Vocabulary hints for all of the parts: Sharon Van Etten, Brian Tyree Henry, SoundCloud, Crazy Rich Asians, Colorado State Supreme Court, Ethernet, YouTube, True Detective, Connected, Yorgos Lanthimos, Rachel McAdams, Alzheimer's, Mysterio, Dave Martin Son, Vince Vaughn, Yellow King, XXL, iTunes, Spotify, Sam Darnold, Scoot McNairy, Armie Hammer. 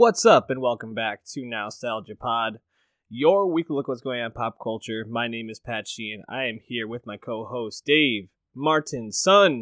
What's up, and welcome back to Nostalgia Pod, your weekly look at what's going on in pop culture. My name is Pat Sheehan. I am here with my co-host, Dave Martin Son.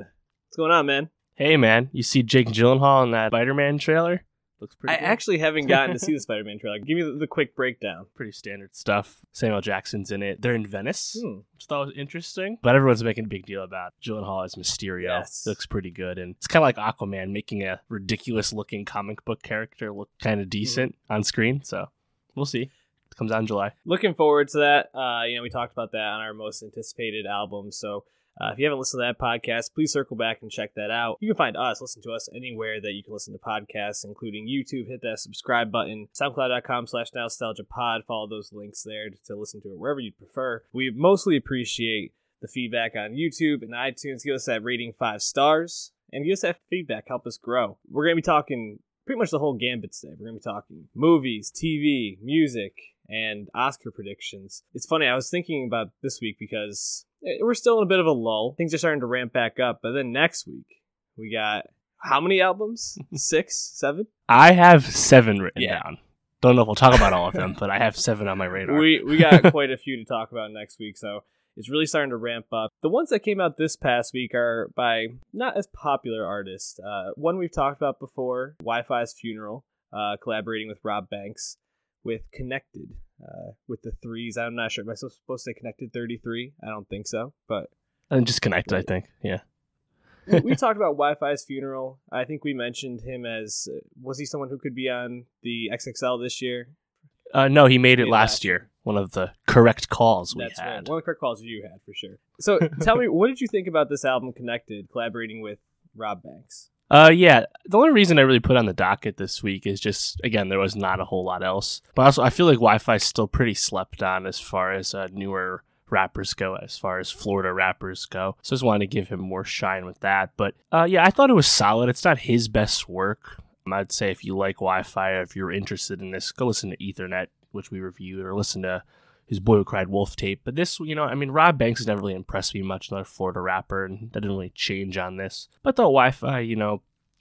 What's going on, man? Hey, man. You see Jake Gyllenhaal in that Spider-Man trailer? Looks pretty good. Actually haven't gotten to see the Spider-Man trailer. Give me the quick breakdown. Pretty standard stuff. Samuel Jackson's in it. They're in Venice. Which I thought was interesting. But everyone's making a big deal about Gyllenhaal as Mysterio. Yes. Looks pretty good. And it's kind of like Aquaman, making a ridiculous-looking comic book character look kind of decent on screen. So we'll see. It comes out in July. Looking forward to that. We talked about that on our most anticipated album. So if you haven't listened to that podcast, please circle back and check that out. You can find us, listen to us anywhere that you can listen to podcasts, including YouTube. Hit that subscribe button, soundcloud.com/nostalgiapod. Follow those links there to listen to it wherever you prefer. We mostly appreciate the feedback on YouTube and iTunes. Give us that rating 5 stars and give us that feedback. Help us grow. We're going to be talking pretty much the whole gambit today. We're going to be talking movies, TV, music, and Oscar predictions. It's funny, I was thinking about this week because we're still in a bit of a lull. Things are starting to ramp back up. But then next week, we got how many albums? 6? 7? I have 7 written down. Don't know if we'll talk about all of them, but I have 7 on my radar. We got quite a few to talk about next week, so it's really starting to ramp up. The ones that came out this past week are by not as popular artists. One we've talked about before, Wifisfuneral, collaborating with Robb Bank$, with Connected. With the 3s. I'm not sure. Am I supposed to say Connected 33? I don't think so, but I'm just Connected, I think. Yeah. We talked about Wi-Fi's funeral. I think we mentioned him as was he someone who could be on the XXL this year? No, he made it last year. One of the correct calls we That's had. Right. One of the correct calls you had for sure. So tell me, what did you think about this album Connected collaborating with Robb Bank$? The only reason I really put on the docket this week is just, again, there was not a whole lot else. But also, I feel like Wi-Fi is still pretty slept on as far as newer rappers go, as far as Florida rappers go. So I just wanted to give him more shine with that. But I thought it was solid. It's not his best work. I'd say if you like Wi-Fi, or if you're interested in this, go listen to Ethernet, which we reviewed, or listen to his Boy Who Cried Wolf tape. But this, Robb Bank$ has never really impressed me much, another Florida rapper, and that didn't really change on this. But the Wi-Fi,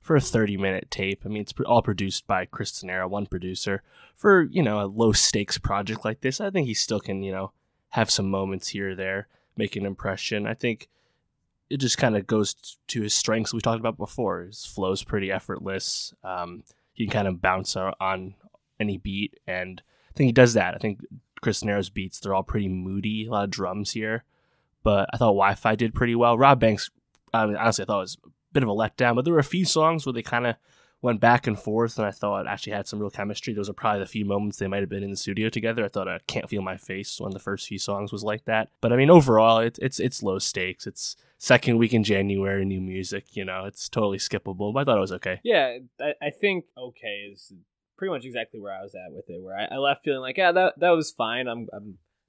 for a 30-minute tape, it's all produced by Chris Tenera, one producer. For, a low-stakes project like this, I think he still can, have some moments here or there, make an impression. I think it just kind of goes to his strengths we talked about before. His flow's pretty effortless. He can kind of bounce on any beat, and I think he does that. I think Chris Nero's beats, they're all pretty moody, a lot of drums here, but I thought Wi-Fi did pretty well. Robb Bank$, honestly, I thought it was a bit of a letdown, but there were a few songs where they kind of went back and forth, and I thought it actually had some real chemistry. Those are probably the few moments they might have been in the studio together. I thought I Can't Feel My Face, one of the first few songs, was like that. But overall, it's low stakes. It's second week in January, new music, it's totally skippable, but I thought it was okay. Yeah, I think okay is pretty much exactly where I was at with it, where I left feeling like, that was fine. I'm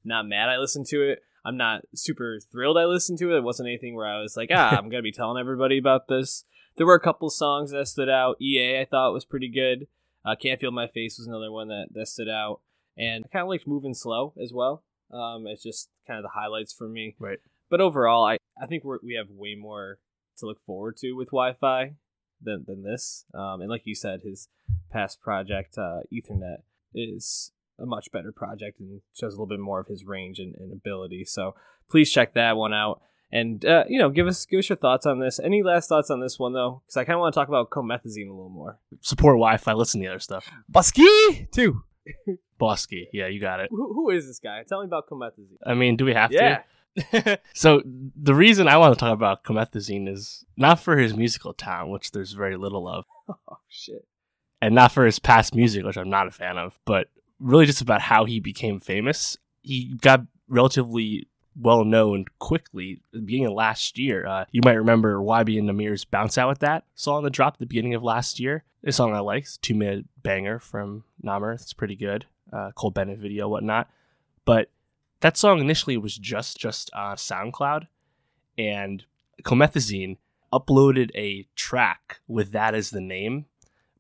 not mad I listened to it. I'm not super thrilled I listened to it. It wasn't anything where I was like, I'm going to be telling everybody about this. There were a couple songs that stood out. EA, I thought, was pretty good. Can't Feel My Face was another one that stood out. And I kind of liked Moving Slow as well. It's just kind of the highlights for me. Right. But overall, I think we have way more to look forward to with Wi-Fi than this. And like you said, his past project, Ethernet, is a much better project and shows a little bit more of his range and ability. So please check that one out. And, give us your thoughts on this. Any last thoughts on this one, though? Because I kind of want to talk about Comethazine a little more. Support Wi-Fi. Listen to the other stuff. Bhoski, too. Bhoski. Yeah, you got it. Who is this guy? Tell me about Comethazine. Do we have to? So the reason I want to talk about Comethazine is not for his musical talent, which there's very little of. Oh, shit. And not for his past music, which I'm not a fan of, but really just about how he became famous. He got relatively well known quickly at the beginning of last year. You might remember YB and Namir's Bounce Out with that song that dropped at the beginning of last year. A song I like, it's a 2-minute banger from Namir. It's pretty good. Cole Bennett video, whatnot. But that song initially was just on SoundCloud, and Comethazine uploaded a track with that as the name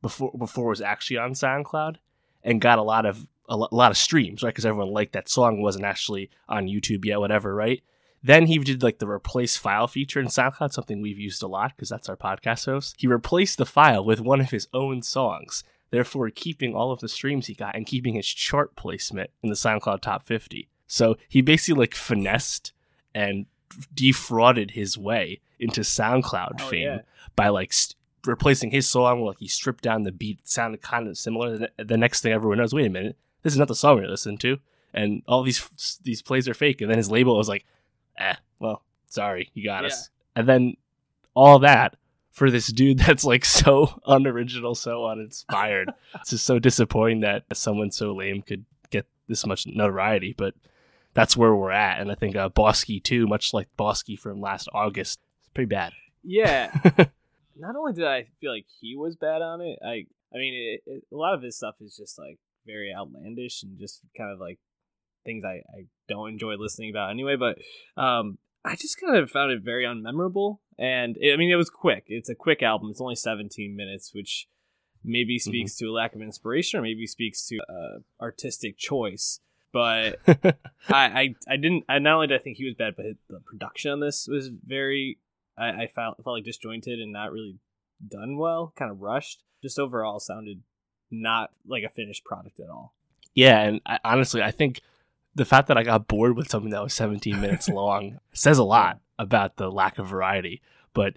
before it was actually on SoundCloud, and got a lot of streams, right? Because everyone liked that song, wasn't actually on YouTube yet, whatever, right? Then he did the replace file feature in SoundCloud, something we've used a lot because that's our podcast host. He replaced the file with one of his own songs therefore keeping all of the streams he got and keeping his chart placement in the SoundCloud top 50. So he basically like finessed and defrauded his way into SoundCloud fame by like replacing his song with like he stripped down the beat. It sounded kind of similar. The next thing everyone knows, wait a minute, this is not the song we listened to, and all these plays are fake. And then his label was like, well, sorry, you got us. And then all that for this dude that's like so unoriginal, so uninspired. It's just so disappointing that someone so lame could get this much notoriety, but that's where we're at. And I think Bhoski too, much like Bhoski from last August, it's pretty bad. Yeah. Not only did I feel like he was bad on it, I mean, a lot of his stuff is just like very outlandish and just kind of like things I don't enjoy listening about anyway, but I just kind of found it very unmemorable. And it was quick. It's a quick album. It's only 17 minutes, which maybe speaks to a lack of inspiration or maybe speaks to artistic choice. But not only did I think he was bad, but the production on this was very, I felt like disjointed and not really done well, kind of rushed. Just overall sounded not like a finished product at all. Yeah, and honestly, I think the fact that I got bored with something that was 17 minutes long says a lot about the lack of variety. But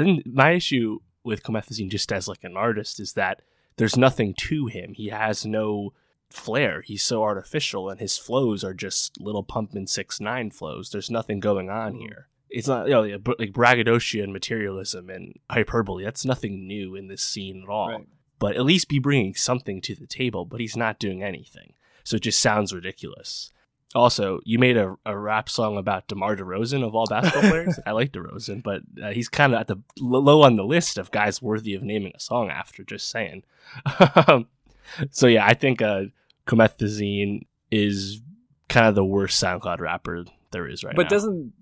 I think my issue with Comethazine just as like an artist is that there's nothing to him. He has no flair. He's so artificial, and his flows are just Little Pump and 6ix9ine flows. There's nothing going on here. It's not like braggadocio and materialism and hyperbole. That's nothing new in this scene at all. Right. But at least be bringing something to the table, but he's not doing anything. So it just sounds ridiculous. Also, you made a rap song about DeMar DeRozan of all basketball players. I like DeRozan, but he's kind of at the low on the list of guys worthy of naming a song after, just saying. So yeah, I think Comethazine is kind of the worst SoundCloud rapper there is right now. But doesn't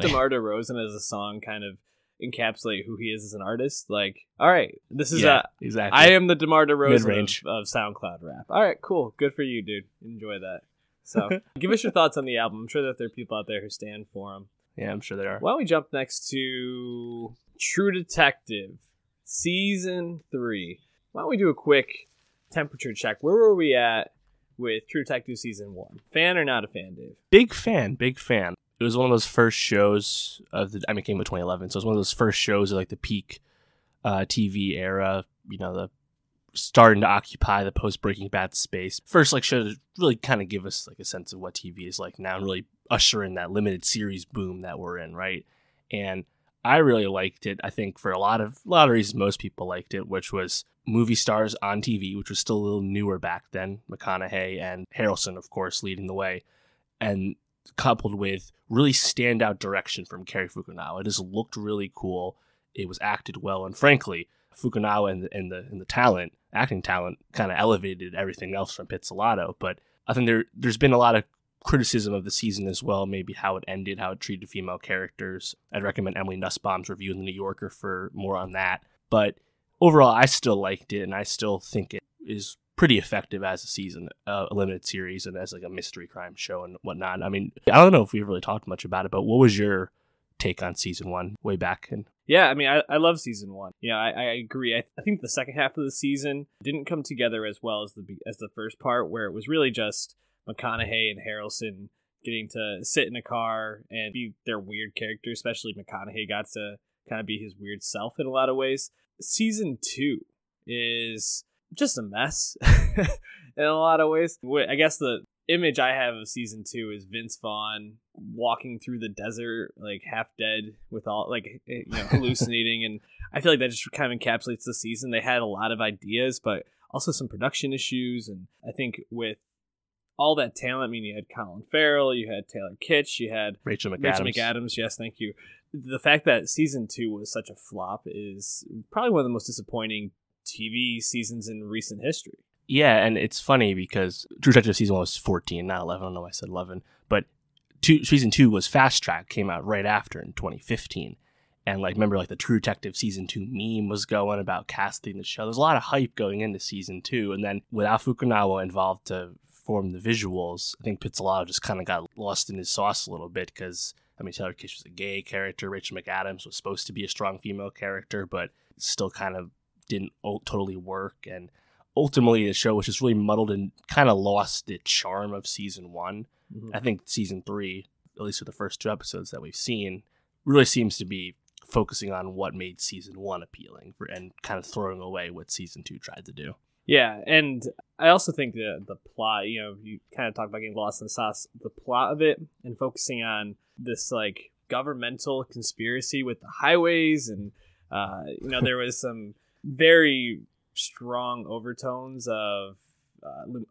DeMar DeRozan as a song kind of encapsulate who he is as an artist? Like, all right, this is exactly. I am the DeMar DeRozan of SoundCloud rap. All right, cool, good for you, dude. Enjoy that. So, give us your thoughts on the album. I'm sure that there are people out there who stand for him. Yeah, I'm sure there are. Why don't we jump next to True Detective Season 3? Why don't we do a quick temperature check? Where were we at with True Detective Season 1? Fan or not a fan, Dave? Big fan. It was one of those first shows of the, it came with 2011, so it was one of those first shows of like the peak TV era, the starting to occupy the post Breaking Bad space. First like show to really kind of give us like a sense of what TV is like now and really usher in that limited series boom that we're in, right? And I really liked it. I think for a lot of reasons most people liked it, which was movie stars on TV, which was still a little newer back then. McConaughey and Harrelson, of course, leading the way. And coupled with really standout direction from Cary Fukunaga. It just looked really cool. It was acted well, and frankly, Fukunaga and the acting talent kind of elevated everything else from Pizzolato. But I think there's been a lot of criticism of the season as well, maybe how it ended, how it treated female characters. I'd recommend Emily Nussbaum's review in the New Yorker for more on that. But overall, I still liked it, and I still think it is pretty effective as a season, a limited series, and as like a mystery crime show and whatnot. I don't know if we've really talked much about it, but what was your take on season 1 way back? I love season 1. I agree. I think the second half of the season didn't come together as well as the first part, where it was really just McConaughey and Harrelson getting to sit in a car and be their weird character. Especially McConaughey got to kind of be his weird self in a lot of ways. Season 2 is just a mess in a lot of ways. I guess the image I have of season 2 is Vince Vaughn walking through the desert, like half dead, with all hallucinating, and I feel like that just kind of encapsulates the season. They had a lot of ideas, but also some production issues. And I think with all that talent, you had Colin Farrell, you had Taylor Kitsch, you had Rachel McAdams. Yes, thank you. The fact that season 2 was such a flop is probably one of the most disappointing TV seasons in recent history. Yeah, and it's funny because True Detective season 1 was 14, not 11. I don't know why I said 11, but season 2 was Fast Track, came out right after in 2015. And remember the True Detective season 2 meme was going about casting the show. There's a lot of hype going into season 2, and then without Fukunaga involved to form the visuals, I think Pizzolato just kind of got lost in his sauce a little bit because Taylor Kitsch was a gay character, Rachel McAdams was supposed to be a strong female character, but still kind of didn't totally work, and ultimately a show which is really muddled and kind of lost the charm of season one. Mm-hmm. I think season three, at least for the first two episodes that we've seen, really seems to be focusing on what made season one appealing for, and kind of throwing away what season two tried to do. Yeah, and I also think the plot, you know, you kind of talk about getting lost in the sauce, the plot of it and focusing on this like governmental conspiracy with the highways, and you know, there was some very strong overtones of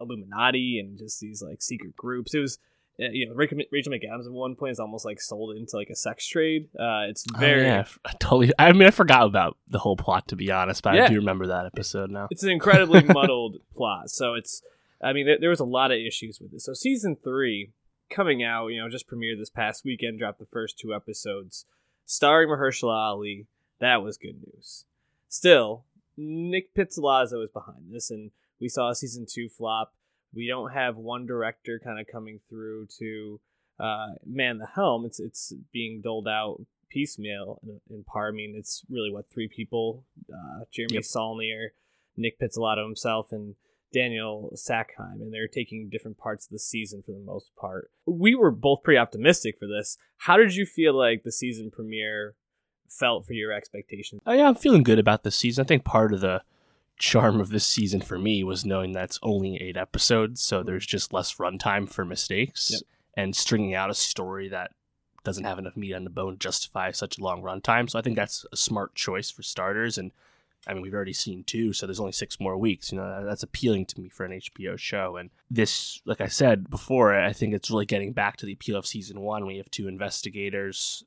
Illuminati and just these like secret groups. It was, you know, Rachel McAdams at one point is almost like sold into like a sex trade. It's very I forgot about the whole plot, to be honest, but yeah. I do remember that episode now. It's an incredibly muddled plot. So it's, I mean, there was a lot of issues with it. So season three coming out, you know, just premiered this past weekend, dropped the first two episodes, starring Mahershala Ali. That was good news. Still, Nick Pizzolato is behind this, and we saw season two flop. We don't have one director kind of coming through to man the helm. It's being doled out piecemeal in part. I mean, it's really what, three people: Jeremy Saulnier, Nick Pizzolato himself, and Daniel Sackheim, and they're taking different parts of the season for the most part. We were both pretty optimistic for this. How did you feel like the season premiere felt for your expectations? Oh yeah, I'm feeling good about this season. I think part of the charm of this season for me was knowing that's only 8 episodes, so there's just less runtime for mistakes, and stringing out a story that doesn't have enough meat on the bone to justify such a long runtime. So I think that's a smart choice for starters, and I mean, we've already seen 2, so there's only 6 more weeks. You know, that's appealing to me for an HBO show. And this, like I said before, I think it's really getting back to the appeal of season one. We have 2 investigators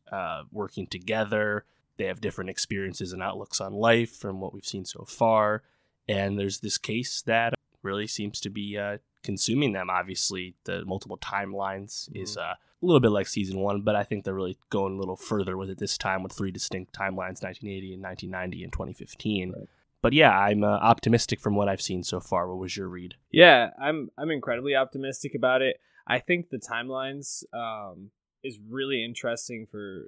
working together. They have different experiences and outlooks on life from what we've seen so far. And there's this case that really seems to be consuming them. Obviously, the multiple timelines is a little bit like season one, but I think they're really going a little further with it this time with 3 distinct timelines, 1980 and 1990 and 2015. Right. But yeah, I'm optimistic from what I've seen so far. What was your read? Yeah, I'm incredibly optimistic about it. I think the timelines is really interesting for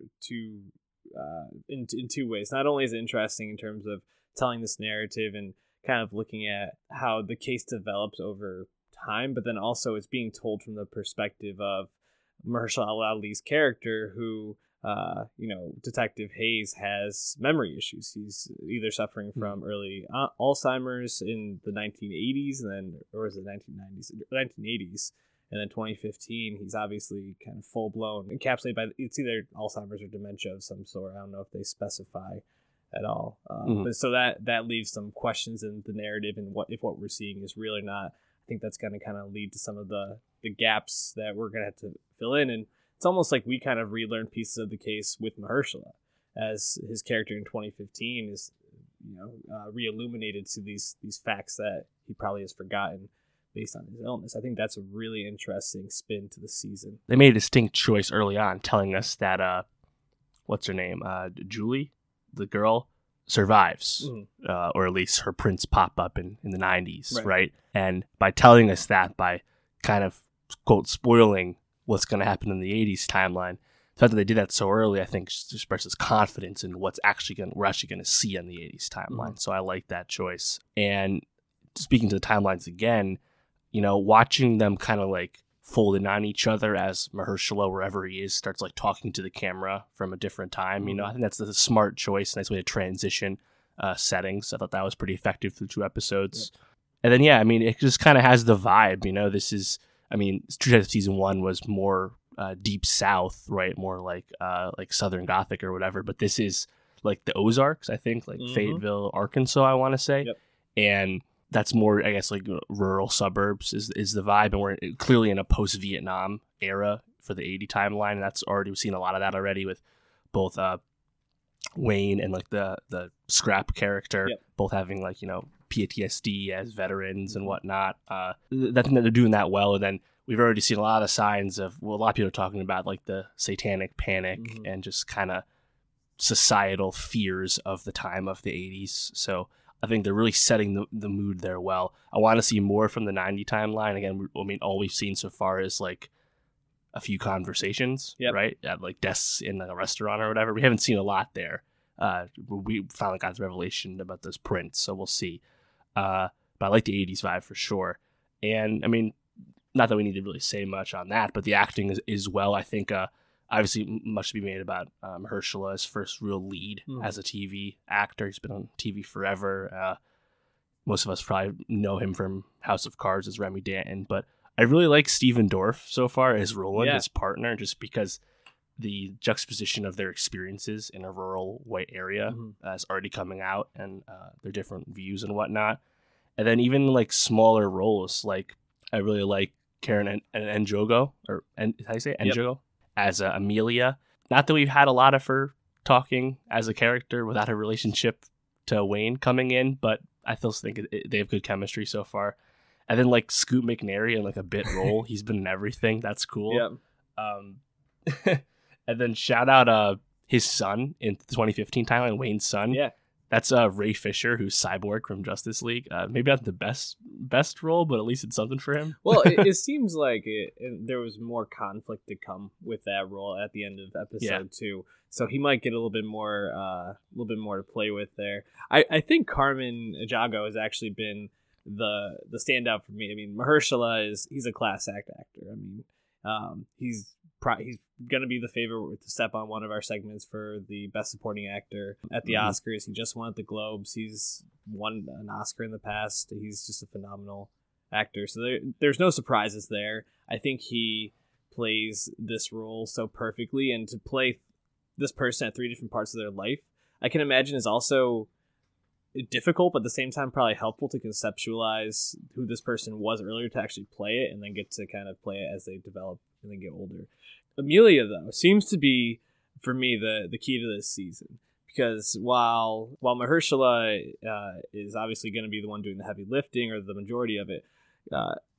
in 2 ways. Not only is it interesting in terms of telling this narrative and kind of looking at how the case develops over time, but then also it's being told from the perspective of Mahershala Ali's character, who, you know, Detective Hayes has memory issues. He's either suffering from early Alzheimer's in the 1980s, and then, or is it 1980s, and then 2015, he's obviously kind of full blown encapsulated by, it's either Alzheimer's or dementia of some sort. I don't know if they specify at all. But so that leaves some questions in the narrative and what we're seeing is real or not. I think that's going to kind of lead to some of the gaps that we're going to have to fill in. And it's almost like we kind of relearned pieces of the case with Mahershala, as his character in 2015 is, you know, re-illuminated to these facts that he probably has forgotten based on his illness. I think that's a really interesting spin to the season. They made a distinct choice early on, telling us that, what's her name? Julie, the girl, survives, or at least her prints pop up in the 90s, right? And by telling us that, by kind of, quote, spoiling what's going to happen in the 80s timeline, the fact that they did that so early, I think, expresses confidence in what's actually we're going to see on the 80s timeline. So I like that choice. And speaking to the timelines again, you know, watching them kind of like fold in on each other as Mahershala, wherever he is, starts like talking to the camera from a different time. You know, I think that's a smart choice, nice way to transition settings. I thought that was pretty effective through 2 episodes. Yep. And then, yeah, I mean, it just kind of has the vibe, you know, this is, I mean, True Detective season 1 was more deep south, right? More like Southern Gothic or whatever. But this is like the Ozarks, I think, like Fayetteville, Arkansas, I want to say. Yep. And that's more, I guess, like rural suburbs is the vibe. And we're clearly in a post-Vietnam era for the 80 timeline. And that's already, we've seen a lot of that already with both Wayne and like the Scrap character, both having like, you know, PTSD as veterans and whatnot. They're doing that well. And then we've already seen a lot of signs of, well, a lot of people are talking about like the satanic panic and just kind of societal fears of the time of the 80s. So I think they're really setting the mood there well. I want to see more from the 90 timeline. Again, I mean, all we've seen so far is like a few conversations, right? At like desks in like a restaurant or whatever. We haven't seen a lot there. We finally got the revelation about those prints, so we'll see. but I like the 80s vibe for sure. And I mean, not that we need to really say much on that, but the acting is well. I think obviously much to be made about Mahershala, his first real lead as a TV actor. He's been on TV forever. Most of us probably know him from House of Cards as Remy Danton, but I really like Stephen Dorff so far as Roland, his partner, just because the juxtaposition of their experiences in a rural white area is already coming out, and their different views and whatnot. And then even like smaller roles, like I really like Karen Njogo, or how you say it? Njogo, as Amelia. Not that we've had a lot of her talking as a character without her relationship to Wayne coming in, but I still think they have good chemistry so far. And then like Scoot McNairy in like a bit role, he's been in everything. That's cool. And then shout out his son in 2015 timeline, Wayne's son. Yeah, that's Ray Fisher, who's Cyborg from Justice League. Maybe not the best role, but at least it's something for him. Well, it seems like there was more conflict to come with that role at the end of episode two, so he might get a little bit more to play with there. I think Carmen Ejago has actually been the standout for me. I mean, Mahershala he's a class act actor. I mean, he's going to be the favorite to step on one of our segments for the Best Supporting Actor at the Oscars. He just won at the Globes. He's won an Oscar in the past. He's just a phenomenal actor. So there's no surprises there. I think he plays this role so perfectly, and to play this person at three different parts of their life, I can imagine is also difficult, but at the same time probably helpful to conceptualize who this person was earlier to actually play it, and then get to kind of play it as they develop and then get older. Amelia, though, seems to be, for me, the key to this season, because while Mahershala is obviously going to be the one doing the heavy lifting or the majority of it,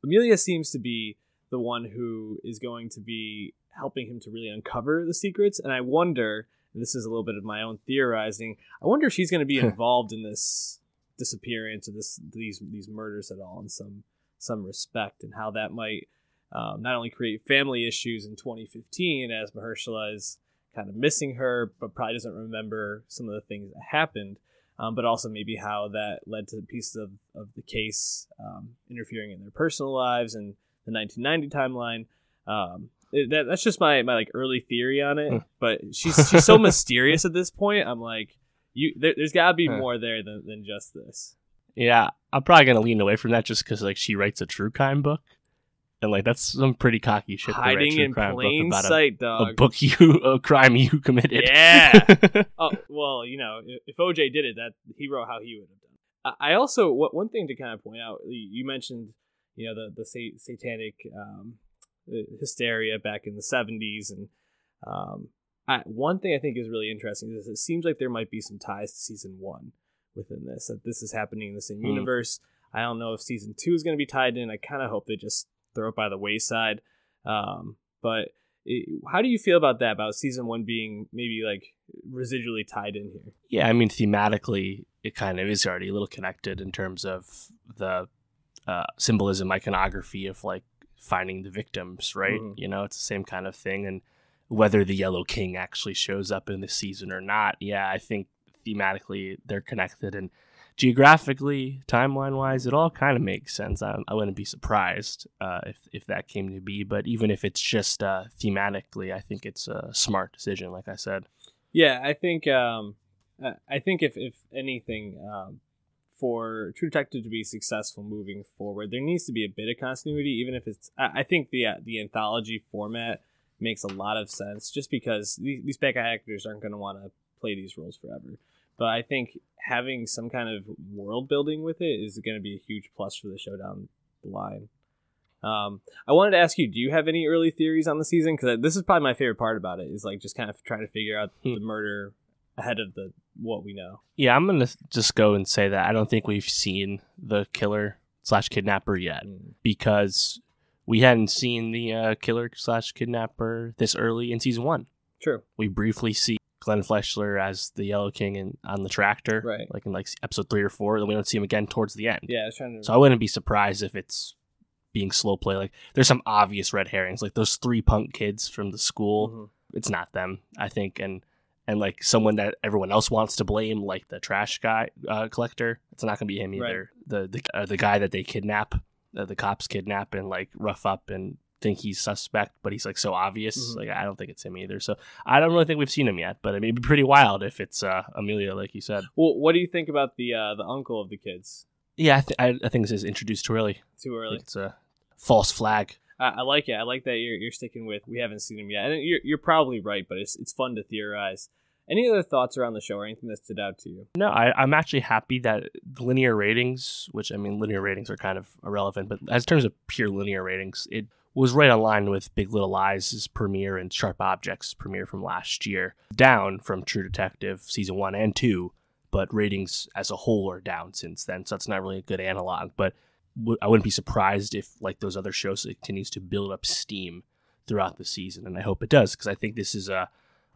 Amelia seems to be the one who is going to be helping him to really uncover the secrets. And I wonder, and this is a little bit of my own theorizing, I wonder if she's going to be involved in this disappearance or these murders at all in some respect, and how that might not only create family issues in 2015 as Mahershala is kind of missing her, but probably doesn't remember some of the things that happened, but also maybe how that led to pieces of the case interfering in their personal lives and the 1990 timeline. That's just my like early theory on it, but she's so mysterious at this point. I'm like, there's gotta be more there than just this. Yeah, I'm probably gonna lean away from that just because like she writes a true crime book, and like that's some pretty cocky shit. Hiding in plain sight, dog. A crime you committed. Yeah. Oh well, you know, if OJ did it, that he wrote how he would have done. I also one thing to kind of point out. You mentioned, you know, the satanic hysteria back in the 70s, and one thing I think is really interesting is it seems like there might be some ties to season one within this, that this is happening in the same universe. I don't know if season two is going to be tied in. I kind of hope they just throw it by the wayside, but how do you feel about that, about season one being maybe like residually tied in here? Yeah, I mean, thematically it kind of is already a little connected in terms of the symbolism, iconography of like finding the victims, right? You know, it's the same kind of thing. And whether the Yellow King actually shows up in this season or not, yeah, I think thematically they're connected, and geographically, timeline wise, it all kind of makes sense. I wouldn't be surprised if that came to be, but even if it's just thematically, I think it's a smart decision, like I said. Yeah, I think if anything, for True Detective to be successful moving forward, there needs to be a bit of continuity, even if it's... I think the anthology format makes a lot of sense, just because these backup actors aren't going to want to play these roles forever. But I think having some kind of world building with it is going to be a huge plus for the show down the line. I wanted to ask you, do you have any early theories on the season? Because this is probably my favorite part about it, is like just kind of trying to figure out the murder ahead of what we know. Yeah, I'm gonna just go and say that I don't think we've seen the killer / kidnapper yet, because we hadn't seen the killer / kidnapper this early in season one. True. We briefly see Glenn Fleshler as the Yellow King on the tractor, right? Like in like episode 3 or 4. Then we don't see him again towards the end. Yeah, I was trying to... So I wouldn't be surprised if it's being slow play. Like there's some obvious red herrings, like those 3 punk kids from the school. It's not them, I think, and. and like someone that everyone else wants to blame, like the trash guy collector. It's not gonna be him either. Right. The guy that they kidnap, the cops kidnap and like rough up and think he's suspect, but he's like so obvious. Mm-hmm. Like I don't think it's him either. So I don't really think we've seen him yet, but I mean, it'd be pretty wild if it's Amelia, like you said. Well, what do you think about the uncle of the kids? Yeah, I think this is introduced too early. Too early. It's a false flag. I like it. I like that you're sticking with we haven't seen him yet. And you're probably right, but it's fun to theorize. Any other thoughts around the show or anything that stood out to you? No, I'm actually happy that linear ratings, which I mean, linear ratings are kind of irrelevant, but as in terms of pure linear ratings, it was right on line with Big Little Lies' premiere and Sharp Objects' premiere from last year, down from True Detective season 1 and 2, but ratings as a whole are down since then, so that's not really a good analog, but I wouldn't be surprised if, like those other shows, it continues to build up steam throughout the season, and I hope it does, because I think this is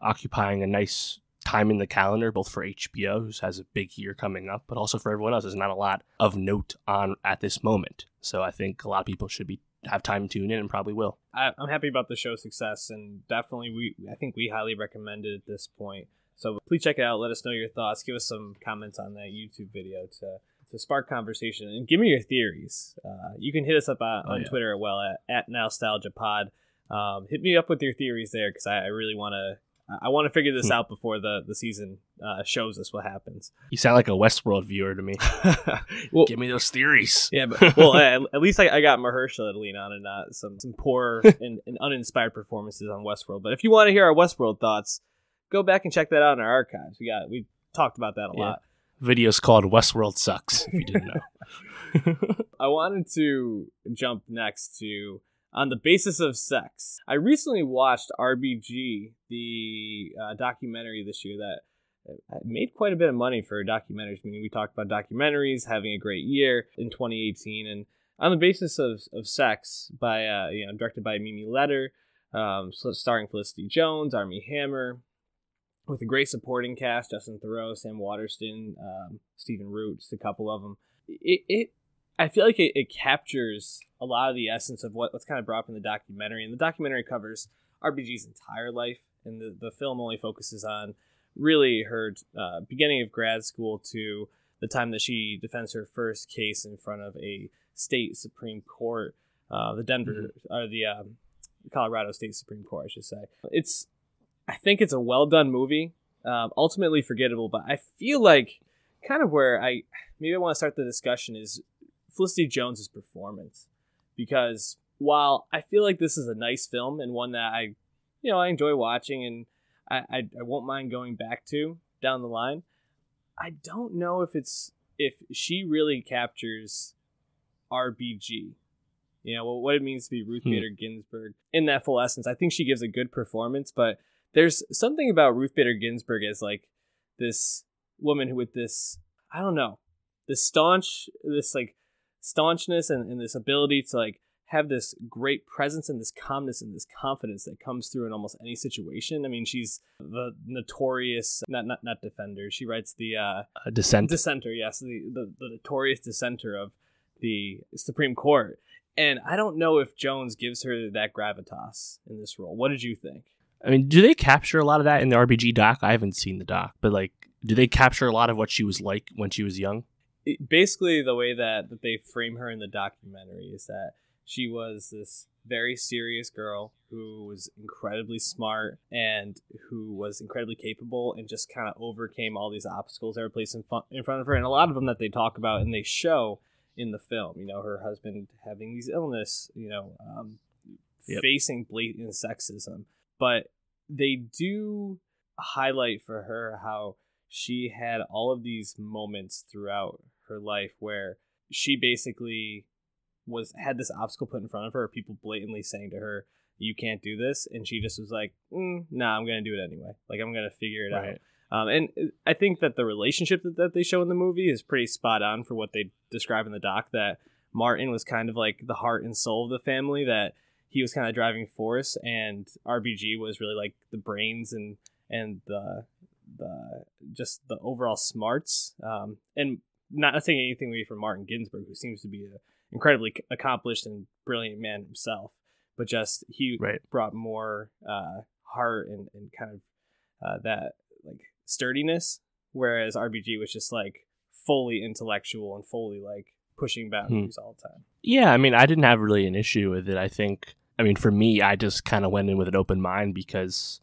occupying a nice time in the calendar, both for HBO, who has a big year coming up, but also for everyone else. There's not a lot of note on at this moment, so I think a lot of people should have time to tune in and probably will. I'm happy about the show's success, and definitely I think we highly recommend it at this point. So please check it out. Let us know your thoughts. Give us some comments on that YouTube video to spark conversation, and give me your theories. You can hit us up on Twitter as well at NostalgiaPod. Hit me up with your theories there, because I really want to. I want to figure this out before the season shows us what happens. You sound like a Westworld viewer to me. Well, give me those theories. Yeah, but well, at least I got Mahershala to lean on and not some poor and uninspired performances on Westworld. But if you want to hear our Westworld thoughts, go back and check that out in our archives. We talked about that a lot. Videos called Westworld Sucks, if you didn't know. I wanted to jump next to On the Basis of Sex. I recently watched RBG, the documentary this year that made quite a bit of money for documentaries. I mean, we talked about documentaries having a great year in 2018, and On the Basis of Sex, by directed by Mimi Letter, starring Felicity Jones, Armie Hammer, with a great supporting cast: Justin Theroux, Sam Waterston, Stephen Root, just a couple of them. I feel like it captures a lot of the essence of what's kind of brought up in the documentary. And the documentary covers RBG's entire life. And the film only focuses on really her beginning of grad school to the time that she defends her first case in front of a state Supreme Court, the Colorado State Supreme Court, I should say. I think it's a well-done movie, ultimately forgettable, but I feel like kind of where I want to start the discussion is Felicity Jones's performance, because while I feel like this is a nice film and one that I enjoy watching and I won't mind going back to down the line, I don't know if she really captures RBG. What it means to be Ruth Bader Ginsburg in that full essence. I think she gives a good performance, but there's something about Ruth Bader Ginsburg as like this woman who with this, I don't know, staunchness and this ability to like have this great presence and this calmness and this confidence that comes through in almost any situation. I mean, she's the notorious, not defender. She writes the dissenter. Yes, the notorious dissenter of the Supreme Court. And I don't know if Jones gives her that gravitas in this role. What did you think? I mean, do they capture a lot of that in the RBG doc? I haven't seen the doc, but like, do they capture a lot of what she was like when she was young? Basically, the way that they frame her in the documentary is that she was this very serious girl who was incredibly smart and who was incredibly capable and just kind of overcame all these obstacles that were placed in front of her. And a lot of them that they talk about and they show in the film, her husband having these illness, facing blatant sexism. But they do highlight for her how she had all of these moments throughout her life where she basically had this obstacle put in front of her, people blatantly saying to her, you can't do this. And she just was like, nah, I'm going to do it anyway. Like, I'm going to figure it out. And I think that the relationship that they show in the movie is pretty spot on for what they describe in the doc, that Martin was kind of like the heart and soul of the family, that he was kind of driving force, and RBG was really like the brains and the just the overall smarts. And not taking anything away from Martin Ginsburg, who seems to be an incredibly accomplished and brilliant man himself, but just he brought more heart and kind of that like sturdiness, whereas RBG was just like fully intellectual and fully like pushing boundaries all the time. Yeah, I mean, I didn't have really an issue with it. I think, I mean, for me, I just kind of went in with an open mind because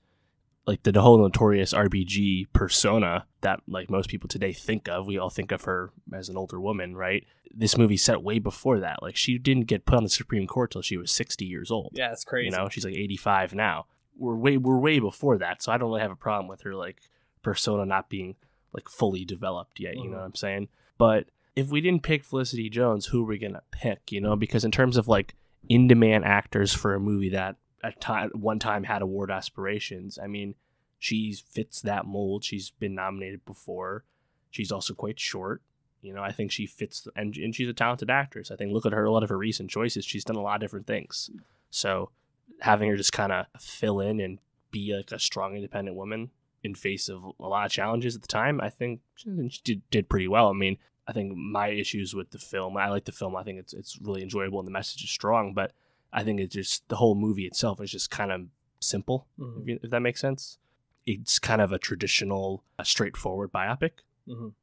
like the whole notorious RBG persona that like most people today think of, we all think of her as an older woman, right? This movie set way before that. Like she didn't get put on the Supreme Court till she was 60 years old. Yeah, that's crazy. You know, she's like 85 now. We're way before that. So I don't really have a problem with her like persona not being like fully developed yet. You know what I'm saying? But if we didn't pick Felicity Jones, who are we going to pick? You know, because in terms of like in-demand actors for a movie that at one time had award aspirations, I mean, she fits that mold. She's been nominated before. She's also quite short. You know, I think she fits, and she's a talented actress. I think look at her, a lot of her recent choices. She's done a lot of different things. So having her just kind of fill in and be like a strong, independent woman in face of a lot of challenges at the time, I think she did pretty well. I mean, I think my issues with the film, I like the film. I think it's really enjoyable and the message is strong, but I think it's just the whole movie itself is just kind of simple, if that makes sense. It's kind of a traditional, straightforward biopic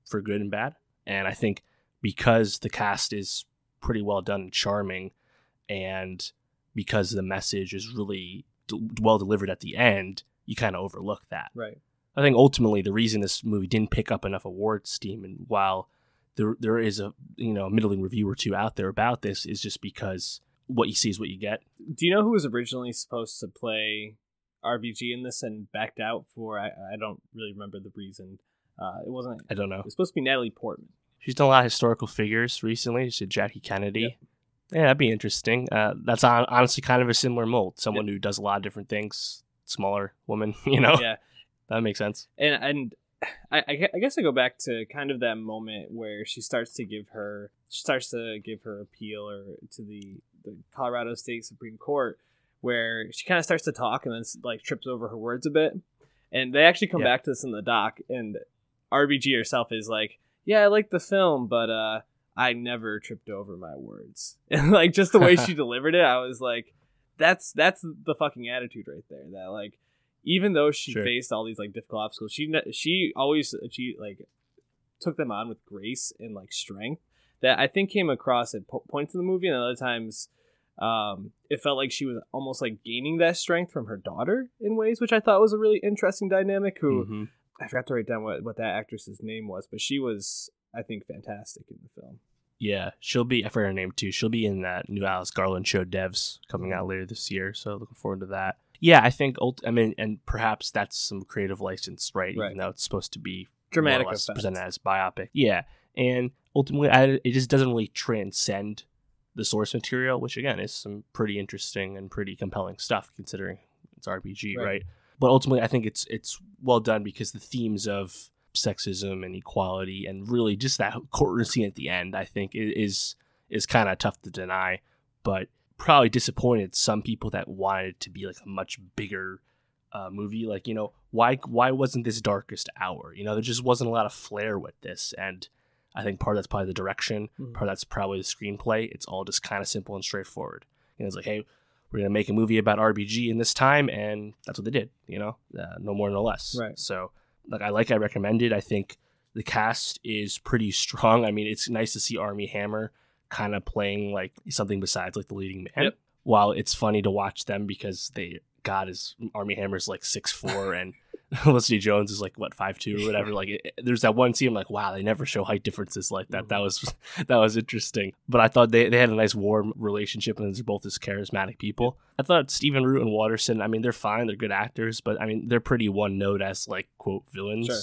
for good and bad. And I think because the cast is pretty well done and charming, and because the message is really well delivered at the end, you kind of overlook that. Right. I think ultimately the reason this movie didn't pick up enough award steam, and while there is a, you know, middling review or two out there about this, is just because what you see is what you get. Do you know who was originally supposed to play RBG in this and backed out for? I don't really remember the reason. It wasn't. I don't know. It was supposed to be Natalie Portman. She's done a lot of historical figures recently. She did Jackie Kennedy. Yep. Yeah, that'd be interesting. That's honestly kind of a similar mold. Someone who does a lot of different things. Smaller woman, you know? Yeah. That makes sense. And I guess I go back to kind of that moment where she starts to give her appeal or to the Colorado State Supreme Court, where she kind of starts to talk and then like trips over her words a bit. And they actually come back to this in the doc, and RBG herself is like, yeah, I like the film, but I never tripped over my words. And like just the way she delivered it, I was like, that's the fucking attitude right there. That like, even though she faced all these like difficult obstacles, she always like took them on with grace and like strength that I think came across at points in the movie, and other times it felt like she was almost like gaining that strength from her daughter in ways, which I thought was a really interesting dynamic. Who I forgot to write down what that actress's name was, but she was, I think, fantastic in the film. Yeah, she'll be, I forgot her name too. She'll be in that new Alice Garland show, Devs, coming out later this year. So looking forward to that. Yeah, I think, and perhaps that's some creative license, right? Even though it's supposed to be dramatic, presented as biopic. Yeah, and ultimately, it just doesn't really transcend the source material, which again is some pretty interesting and pretty compelling stuff considering it's RPG, right? But ultimately, I think it's well done because the themes of sexism and equality, and really just that courtroom scene at the end, I think is kind of tough to deny, but probably disappointed some people that wanted it to be like a much bigger movie. Like, you know, why wasn't this Darkest Hour? You know, there just wasn't a lot of flair with this, and I think part of that's probably the direction, part of that's probably the screenplay. It's all just kind of simple and straightforward. And it's like, hey, we're gonna make a movie about RBG in this time, and that's what they did. You know, no more, no less. Right. So. Like I recommended. I think the cast is pretty strong. I mean, it's nice to see Armie Hammer kind of playing like something besides like the leading man. Yep. While it's funny to watch them because Armie Hammer's like 6'4" and Felicity Jones is like what 5'2" or whatever. Like there's that one scene I'm like, wow, they never show height differences like that. That was interesting. But I thought they had a nice warm relationship, and they're both as charismatic people. I thought Steven Root and Waterston, I mean, they're fine, they're good actors, but I mean, they're pretty one note as like quote villains. Sure.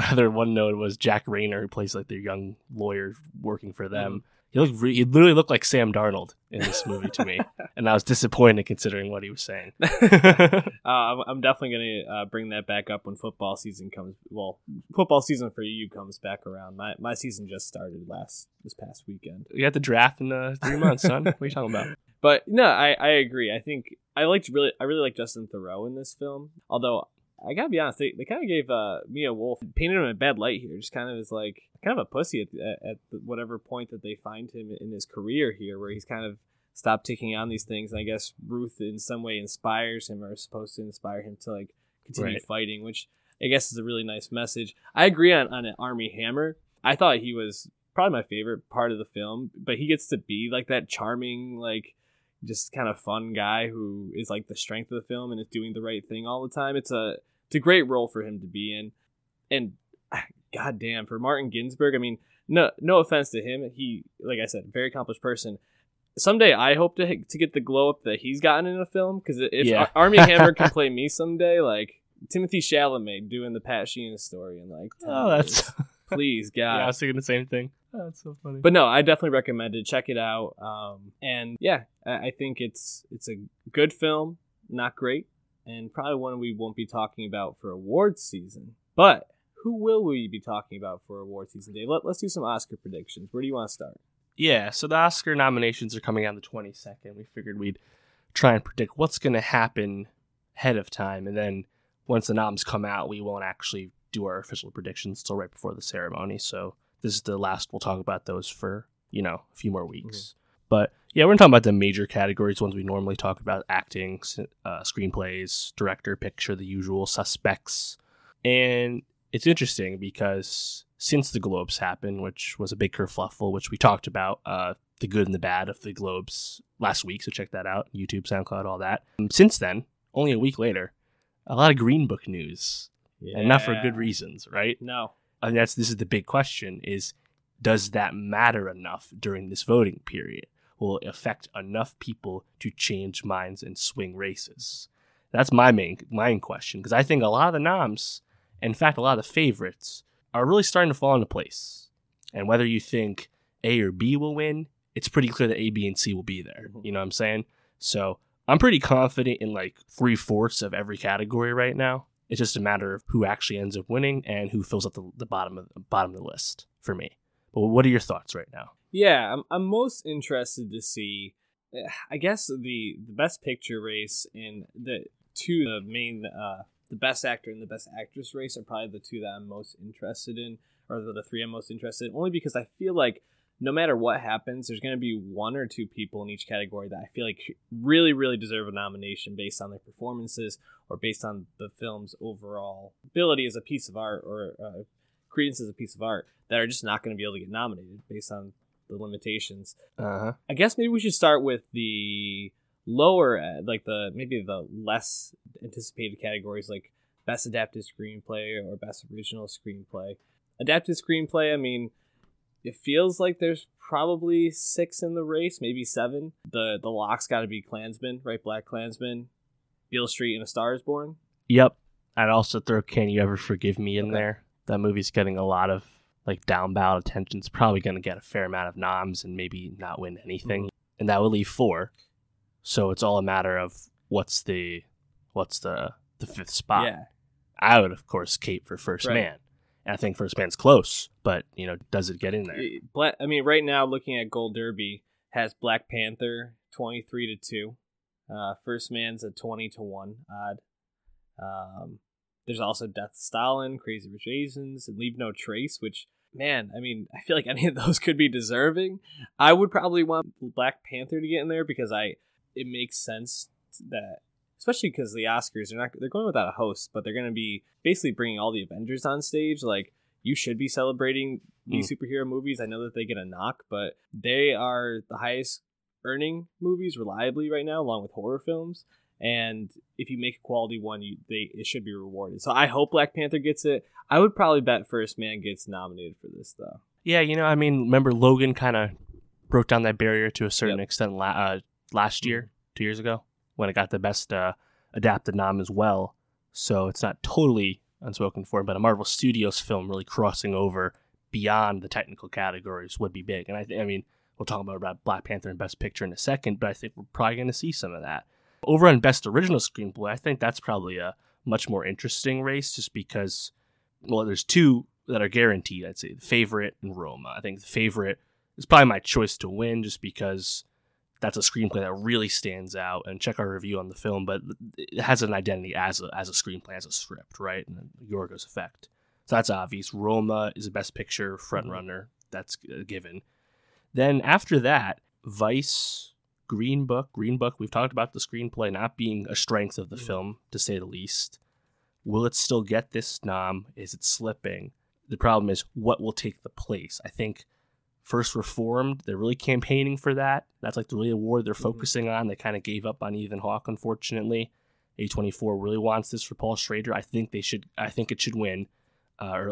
My other one note was Jack Rayner, who plays like their young lawyer working for them. He literally looked like Sam Darnold in this movie to me, and I was disappointed considering what he was saying. I'm definitely going to bring that back up when football season comes. Well, football season for you comes back around. My season just started this past weekend. You got the draft in 3 months, son. What are you talking about? But no, I agree. I think I really like Justin Theroux in this film. Although I gotta be honest, they kind of gave Mia Wolf, painted him in a bad light here. Just kind of is like kind of a pussy at whatever point that they find him in his career here, where he's kind of stopped taking on these things. And I guess Ruth in some way inspires him, or is supposed to inspire him to like continue fighting, which I guess is a really nice message. I agree on an Armie Hammer. I thought he was probably my favorite part of the film, but he gets to be like that charming, like just kind of fun guy who is like the strength of the film and is doing the right thing all the time. It's a great role for him to be in. And goddamn, for Martin Ginsburg, I mean, no offense to him. He, like I said, very accomplished person. Someday I hope to get the glow up that he's gotten in a film, because if Armie Hammer can play me someday, like Timothee Chalamet doing the Pat Sheehan story, and like, oh, that's please, God. Yeah, I was thinking the same thing. Oh, that's so funny. But no, I definitely recommend it. Check it out. And yeah, I think it's a good film, not great, and probably one we won't be talking about for awards season. But who will we be talking about for awards season, Dave? Let's do some Oscar predictions. Where do you want to start? Yeah, so the Oscar nominations are coming out on the 22nd. We figured we'd try and predict what's going to happen ahead of time, and then once the noms come out, we won't actually do our official predictions till right before the ceremony. So this is the last we'll talk about those for, you know, a few more weeks. Mm-hmm. But yeah, we're talking about the major categories, ones we normally talk about: acting, screenplays, director, picture, the usual suspects. And it's interesting because since the Globes happened, which was a big kerfuffle, which we talked about, the good and the bad of the Globes last week. So check that out, YouTube, SoundCloud, all that. Since then, only a week later, a lot of Green Book news. Yeah. And not for good reasons, right? No. And this is the big question is, does that matter enough during this voting period? Will it affect enough people to change minds and swing races? That's my main question, because I think a lot of the noms, in fact, a lot of the favorites, are really starting to fall into place. And whether you think A or B will win, it's pretty clear that A, B, and C will be there. Mm-hmm. You know what I'm saying? So I'm pretty confident in like 3/4 of every category right now. It's just a matter of who actually ends up winning and who fills up the bottom of the list for me. But what are your thoughts right now? Yeah, I'm most interested to see, I guess, the best picture race and the best actor and the best actress race are probably the two that I'm most interested in, or the three I'm most interested in, only because I feel like no matter what happens, there's going to be one or two people in each category that I feel like really, really deserve a nomination based on their performances or based on the film's overall ability as a piece of art, or credence as a piece of art, that are just not going to be able to get nominated based on the limitations. Uh-huh. I guess maybe we should start with the lower, like the less anticipated categories, like best adapted screenplay or best original screenplay. Adapted screenplay, I mean, it feels like there's probably 6 in the race, maybe 7. The lock's got to be Klansman, right? Black Klansman, Beale Street, and A Star Is Born. Yep. I'd also throw Can You Ever Forgive Me in there. That movie's getting a lot of like down ballot attention. It's probably going to get a fair amount of noms and maybe not win anything. Mm-hmm. And that would leave 4. So it's all a matter of what's the 5th spot. Yeah. I would, of course, cape for First Man. And I think First Man's close, but, you know, does it get in there? I mean, right now, looking at Gold Derby, has Black Panther 23-2. First Man's a 20-1 odd. There's also Death of Stalin, Crazy Rich Asians, and Leave No Trace, which, man, I mean, I feel like any of those could be deserving. I would probably want Black Panther to get in there because it makes sense that, especially because the Oscars, they're going without a host, but they're going to be basically bringing all the Avengers on stage. Like, you should be celebrating these superhero movies. I know that they get a knock, but they are the highest earning movies reliably right now, along with horror films. And if you make a quality one, it should be rewarded. So I hope Black Panther gets it. I would probably bet First Man gets nominated for this, though. Yeah, you know, I mean, remember Logan kind of broke down that barrier to a certain extent last year, 2 years ago, when it got the best adapted nom as well. So it's not totally unspoken for, but a Marvel Studios film really crossing over beyond the technical categories would be big. And I mean, we'll talk about Black Panther and Best Picture in a second, but I think we're probably going to see some of that. Over on Best Original Screenplay, I think that's probably a much more interesting race just because, well, there's two that are guaranteed, I'd say, The Favorite and Roma. I think The Favorite is probably my choice to win just because that's a screenplay that really stands out, and check our review on the film, but it has an identity as a screenplay, as a script, right? And Yorgos effect. So that's obvious. Roma is the best picture frontrunner. That's a given. Then after that, Vice, Green Book. Green Book, we've talked about the screenplay not being a strength of the film, to say the least. Will it still get this nom? Is it slipping? The problem is what will take the place. I think first Reformed, they're really campaigning for that. That's like the really award they're focusing on. They kind of gave up on Ethan Hawke, unfortunately. A24 really wants this for Paul Schrader. I think they should. I think it should win, at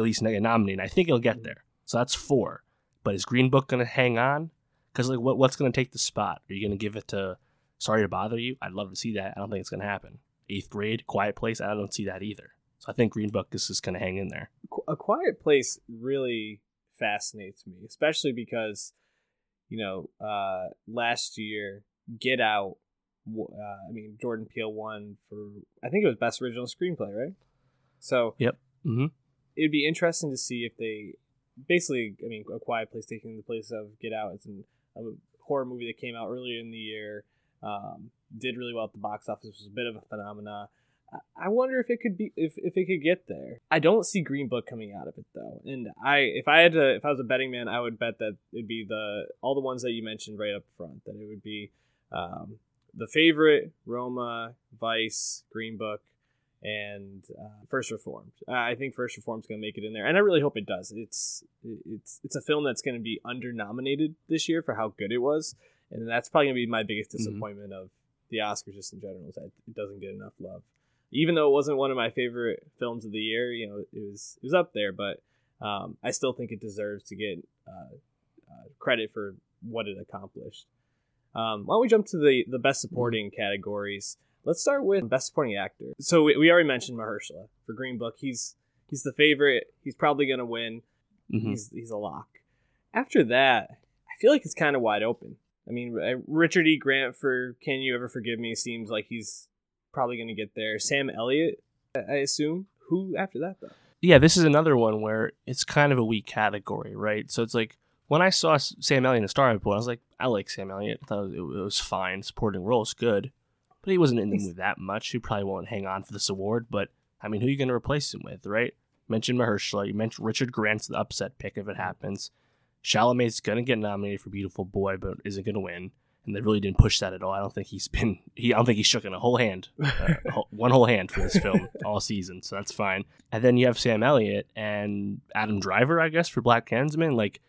least nominate. And I think it'll get there. So that's 4. But is Green Book going to hang on? Because like, what's going to take the spot? Are you going to give it to Sorry to Bother You? I'd love to see that. I don't think it's going to happen. Eighth Grade, Quiet Place, I don't see that either. So I think Green Book is just going to hang in there. A Quiet Place really fascinates me, especially because, last year, Get Out, Jordan Peele won for, I think it was Best Original Screenplay, right? So yep. Mm-hmm. It'd be interesting to see if they, A Quiet Place taking the place of Get Out. It's a horror movie that came out earlier in the year, did really well at the box office, was a bit of a phenomenon. I wonder if it could be if it could get there. I don't see Green Book coming out of it though, and if I was a betting man, I would bet that it'd be all the ones that you mentioned right up front. That it would be The Favorite, Roma, Vice, Green Book, and First Reformed. I think First Reformed's going to make it in there, and I really hope it does. It's a film that's going to be under-nominated this year for how good it was, and that's probably going to be my biggest disappointment of the Oscars just in general, is that it doesn't get enough love. Even though it wasn't one of my favorite films of the year, it was up there, but I still think it deserves to get credit for what it accomplished. Why don't we jump to the Best Supporting categories? Let's start with Best Supporting Actor. So we already mentioned Mahershala for Green Book. He's the favorite. He's probably going to win. Mm-hmm. He's a lock. After that, I feel like it's kind of wide open. I mean, Richard E. Grant for Can You Ever Forgive Me seems like he's probably going to get there. Sam Elliott, I assume. Who after that, though? Yeah, this is another one where it's kind of a weak category, right? So it's like, when I saw Sam Elliott in Star Wars, I was like, I like Sam Elliott. I thought it was fine. Supporting role's good. But he wasn't in the movie that much. He probably won't hang on for this award. But, I mean, who are you going to replace him with, right? You mentioned Mahershala. You mentioned Richard Grant's the upset pick if it happens. Chalamet's going to get nominated for Beautiful Boy, but isn't going to win. And they really didn't push that at all. I don't think he's shook in a whole hand. One whole hand for this film all season. So that's fine. And then you have Sam Elliott and Adam Driver, I guess, for Black Klansman. Like,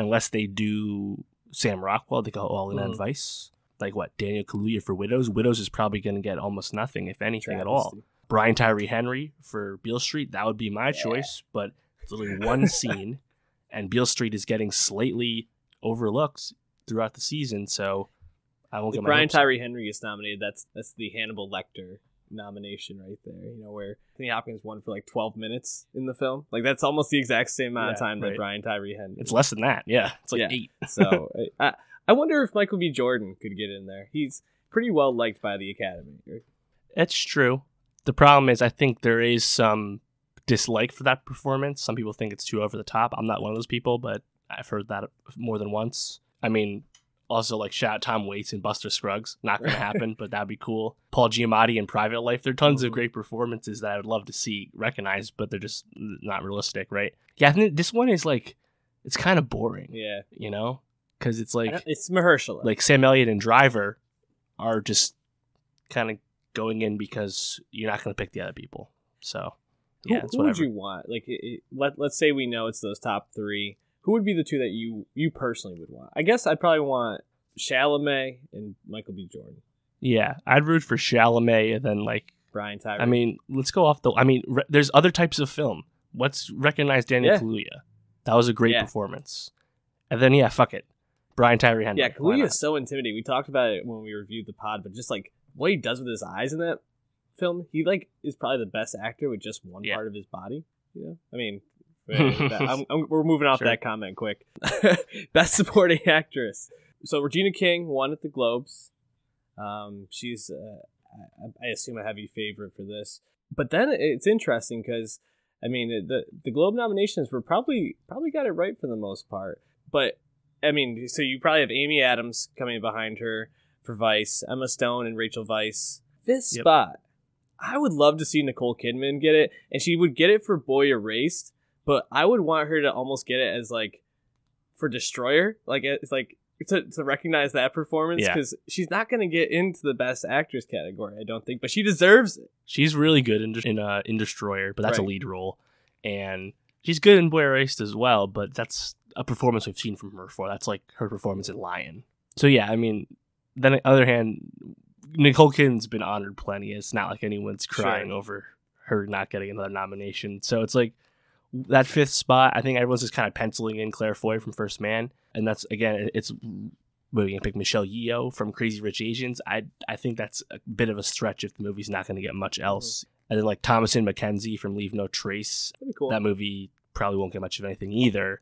unless they do Sam Rockwell, they go all in on Vice. Like what? Daniel Kaluuya for Widows. Widows is probably going to get almost nothing, if anything at all. Brian Tyree Henry for Beale Street. That would be my choice, but it's only one scene, and Beale Street is getting slightly overlooked throughout the season. So I won't get my Brian Tyree Henry is nominated. That's the Hannibal Lecter nomination right there. You know, where Anthony Hopkins won for like 12 minutes in the film. Like that's almost the exact same amount of time that Brian Tyree Henry. It's less than that. Yeah, it's like 8. So. I wonder if Michael B. Jordan could get in there. He's pretty well liked by the Academy. That's true. The problem is I think there is some dislike for that performance. Some people think it's too over the top. I'm not one of those people, but I've heard that more than once. I mean, also like shout out Tom Waits and Buster Scruggs. Not going to happen, but that'd be cool. Paul Giamatti in Private Life. There are tons of great performances that I would love to see recognized, but they're just not realistic, right? Yeah, I think this one is like, it's kind of boring. Yeah. You know? Because it's like it's Mahershala. Like Sam Elliott and Driver are just kind of going in because you're not going to pick the other people. So yeah, it's whatever. Who would you want? Like let's say we know it's those top 3. Who would be the 2 that you personally would want? I guess I'd probably want Chalamet and Michael B. Jordan. Yeah, I'd root for Chalamet and then like Brian Tyree. I mean, let's go off the. I mean, there's other types of film. Let's recognize Daniel Kaluuya. That was a great performance. And then fuck it. Brian Tyree Henry. Yeah, Kaluuya is so intimidating. We talked about it when we reviewed the pod, but just like what he does with his eyes in that film, he like is probably the best actor with just one part of his body. Yeah, I mean, we're moving off that comment quick. Best Supporting Actress. So Regina King won at the Globes. She's, I assume, a heavy favorite for this. But then it's interesting because I mean the Globe nominations were probably got it right for the most part, but. I mean, so you probably have Amy Adams coming behind her for Vice, Emma Stone and Rachel Weisz. This spot, I would love to see Nicole Kidman get it, and she would get it for Boy Erased, but I would want her to almost get it as like for Destroyer. Like it's like to recognize that performance, because she's not going to get into the Best Actress category, I don't think, but she deserves it. She's really good in Destroyer, but that's a lead role, and she's good in Boy Erased as well, but that's a performance we've seen from her before. That's like her performance in Lion. So yeah, I mean, then on the other hand, Nicole Kidman's been honored plenty. It's not like anyone's crying over her not getting another nomination. So it's like that fifth spot, I think everyone's just kind of penciling in Claire Foy from First Man, and that's, again, it's we're gonna pick Michelle Yeoh from Crazy Rich Asians. I think that's a bit of a stretch if the movie's not going to get much else. And then like Thomasin McKenzie from Leave No Trace, cool. That movie probably won't get much of anything either,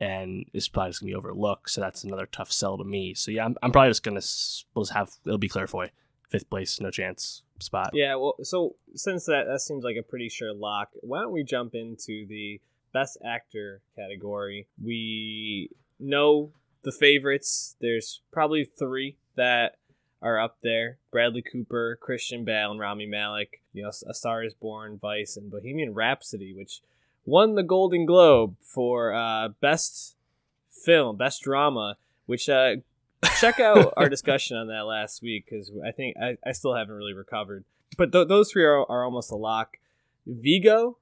and it's probably just gonna be overlooked. So that's another tough sell to me. So yeah, I'm probably just gonna it'll be Claire Foy, fifth place, no chance spot. Yeah, well, so since that seems like a pretty sure lock, why don't we jump into the Best Actor category? We know the favorites. There's probably three that are up there: Bradley Cooper, Christian Bale, and Rami Malek. You know, A Star Is Born, Vice, and Bohemian Rhapsody, which won the Golden Globe for Best Film, Best Drama, which check out our discussion on that last week, because I think I still haven't really recovered. But those three are almost a lock. Viggo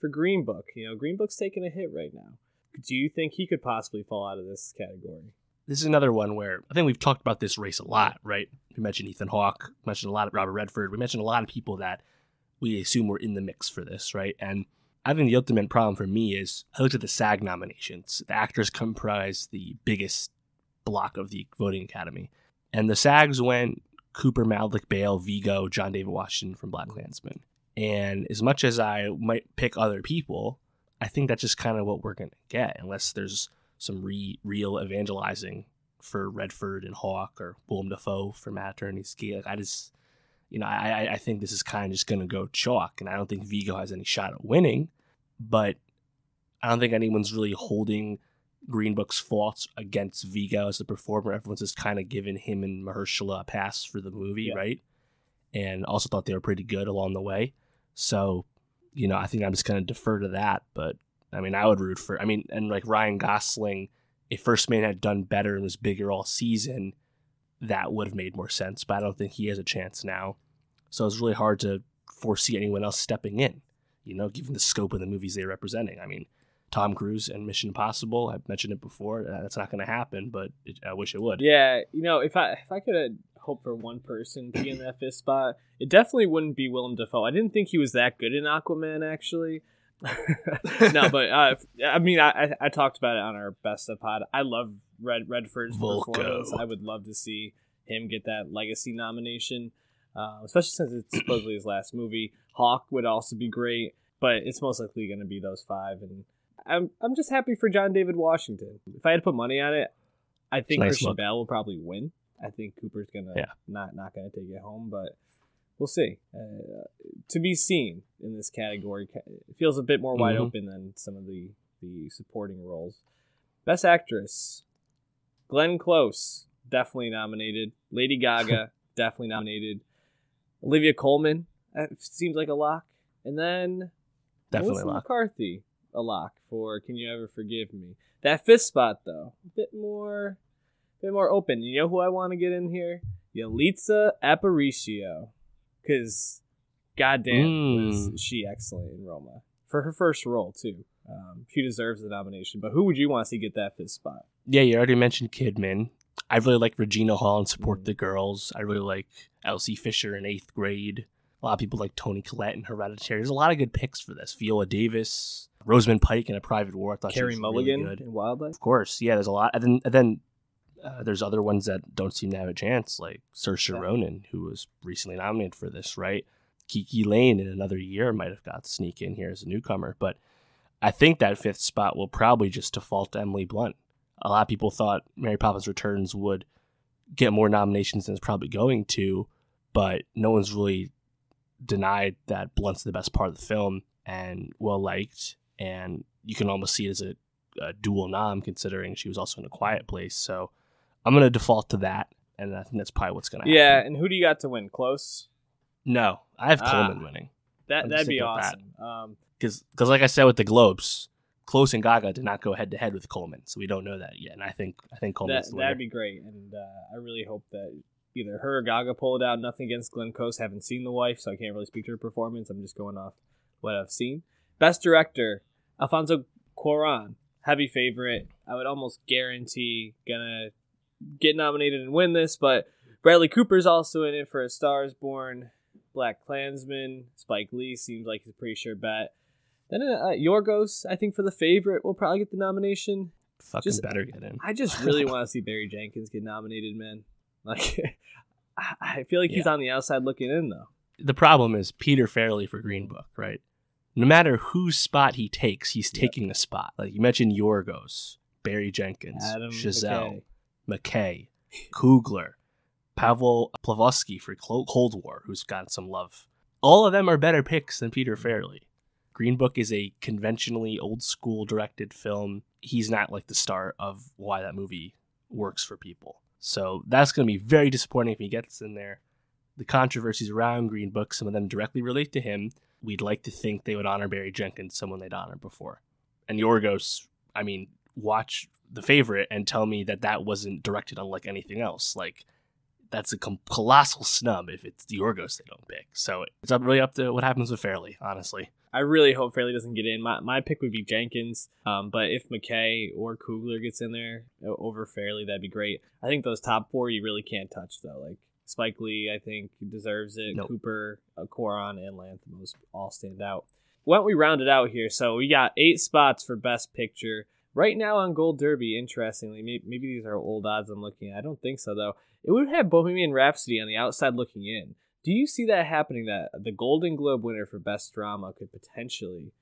for Green Book. You know, Green Book's taking a hit right now. Do you think he could possibly fall out of this category? This is another one where I think we've talked about this race a lot, right? We mentioned Ethan Hawke, mentioned a lot of Robert Redford. We mentioned a lot of people that we assume were in the mix for this, right? And I think the ultimate problem for me is I looked at the SAG nominations. The actors comprise the biggest block of the voting academy, and the SAGs went Cooper, Malik, Bale, Viggo, John David Washington from BlacKkKlansman. And as much as I might pick other people, I think that's just kind of what we're going to get, unless there's some real evangelizing for Redford and Hawke, or Willem Dafoe for Matt Attorney's Gate. Like, I just, you know, I think this is kind of just going to go chalk, and I don't think Viggo has any shot at winning, but I don't think anyone's really holding Green Book's faults against Viggo as the performer. Everyone's just kind of given him and Mahershala a pass for the movie, right? And also thought they were pretty good along the way. So, you know, I think I'm just going to defer to that. But, I mean, I would root for... I mean, and like Ryan Gosling, if First Man had done better and was bigger all season, that would have made more sense. But I don't think he has a chance now. So it's really hard to foresee anyone else stepping in, you know, given the scope of the movies they're representing. I mean, Tom Cruise and Mission Impossible, I've mentioned it before. That's not going to happen, but I wish it would. Yeah, you know, if I could hope for one person to be in that fifth spot, it definitely wouldn't be Willem Dafoe. I didn't think he was that good in Aquaman, actually. No, but I mean, I talked about it on our Best of Pod. I love Redford's performance. I would love to see him get that legacy nomination, especially since it's supposedly his last movie. Hawke would also be great, but it's most likely going to be those five, and I'm just happy for John David Washington. If I had to put money on it, I think Christian Bale will probably win. I think Cooper's gonna not gonna take it home, but we'll see. To be seen in this category, it feels a bit more wide open than some of the supporting roles. Best Actress, Glenn Close definitely nominated. Lady Gaga definitely nominated. Olivia Colman seems like a lock, and then definitely Melissa McCarthy. A lock for Can You Ever Forgive Me. That fifth spot, though, a bit more open. You know who I want to get in here? Yalitza Aparicio, because goddamn was she excellent in Roma for her first role too. She deserves the nomination. But who would you want to see get that fifth spot? Yeah, you already mentioned Kidman. I really like Regina Hall and Support the Girls. I really like Elsie Fisher in Eighth Grade. A lot of people like Toni Collette in Hereditary. There's a lot of good picks for this. Viola Davis, Rosamund Pike in A Private War. I thought Carrie she was Mulligan really good. In Wildlife. Of course, yeah. There's a lot, and then there's other ones that don't seem to have a chance, like Saoirse Ronan, who was recently nominated for this, right? Kiki Lane in Another Year might have got to sneak in here as a newcomer, but I think that fifth spot will probably just default to Emily Blunt. A lot of people thought Mary Poppins Returns would get more nominations than it's probably going to, but no one's really denied that Blunt's the best part of the film and well liked, and you can almost see it as a dual nom, considering she was also in A Quiet Place. So I'm going to default to that, and I think that's probably what's going to happen. Yeah, and who do you got to win? Close? No, I have Coleman winning. That'd be awesome. Because like I said with the Globes, Close and Gaga did not go head to head with Coleman, so we don't know that yet. And I think Coleman's that'd be great, and I really hope that either her or Gaga pulled out. Nothing against Glenn Close, haven't seen The Wife, so I can't really speak to her performance. I'm just going off what I've seen. Best director, Alfonso Cuarón, heavy favorite. I would almost guarantee gonna get nominated and win this, but Bradley Cooper's also in it for A Star Is Born, Black Klansman. Spike Lee seems like he's a pretty sure bet. Then Yorgos, I think, for The Favorite, will probably get the nomination. Fucking just, better get in. I just really want to see Barry Jenkins get nominated, man. Like, I feel like he's on the outside looking in, though. The problem is Peter Farrelly for Green Book, right? No matter whose spot he takes, he's taking the spot. Like, you mentioned Yorgos, Barry Jenkins, Adam Chazelle, McKay, Coogler, Pavel Plavsky for Cold War, who's got some love. All of them are better picks than Peter Farrelly. Green Book is a conventionally old school directed film. He's not like the star of why that movie works for people. So that's going to be very disappointing if he gets in there. The controversies around Green Book, some of them directly relate to him. We'd like to think they would honor Barry Jenkins, someone they'd honored before. And Yorgos, I mean, watch The Favorite and tell me that that wasn't directed unlike anything else. Like, that's a colossal snub if it's Yorgos they don't pick. So it's really up to what happens with Farrelly, honestly. I really hope Farrelly doesn't get in. My pick would be Jenkins, but if McKay or Coogler gets in there over Farrelly, that'd be great. I think those top four you really can't touch, though. Like Spike Lee, I think, deserves it. Nope. Cooper, Cuarón, and Lanthimos all stand out. Why don't we round it out here? So we got 8 spots for Best Picture. Right now on Gold Derby, interestingly, maybe these are old odds I'm looking at. I don't think so, though. It would have Bohemian Rhapsody on the outside looking in. Do you see that happening, that the Golden Globe winner for Best Drama could potentially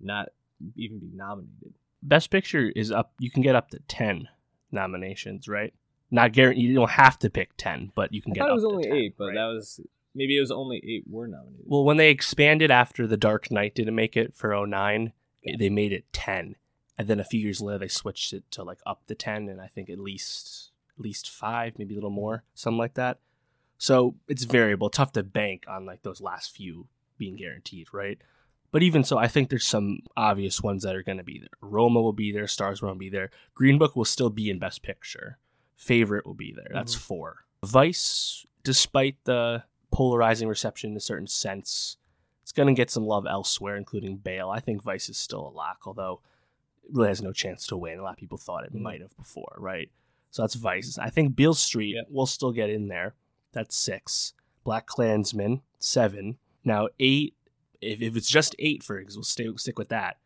not even be nominated? Best Picture is up. You can get up to 10 nominations, right? Not guaranteed. You don't have to pick 10, but you can get up to 10. I thought it was only 8, but right? Maybe it was only 8 were nominated. Well, when they expanded after The Dark Knight didn't make it for 2009, they made it 10. And then a few years later, they switched it to like up to 10, and I think at least 5, maybe a little more, something like that. So it's variable, tough to bank on like those last few being guaranteed, right? But even so, I think there's some obvious ones that are going to be there. Roma will be there, Stars won't be there. Green Book will still be in Best Picture. Favorite will be there. That's 4. Vice, despite the polarizing reception in a certain sense, it's going to get some love elsewhere, including Bale. I think Vice is still a lock, although it really has no chance to win. A lot of people thought it might have before, right? So that's Vice. I think Beale Street will still get in there. That's 6. Black Klansman, 7. Now 8, if it's just 8 for it, because we'll stick with that,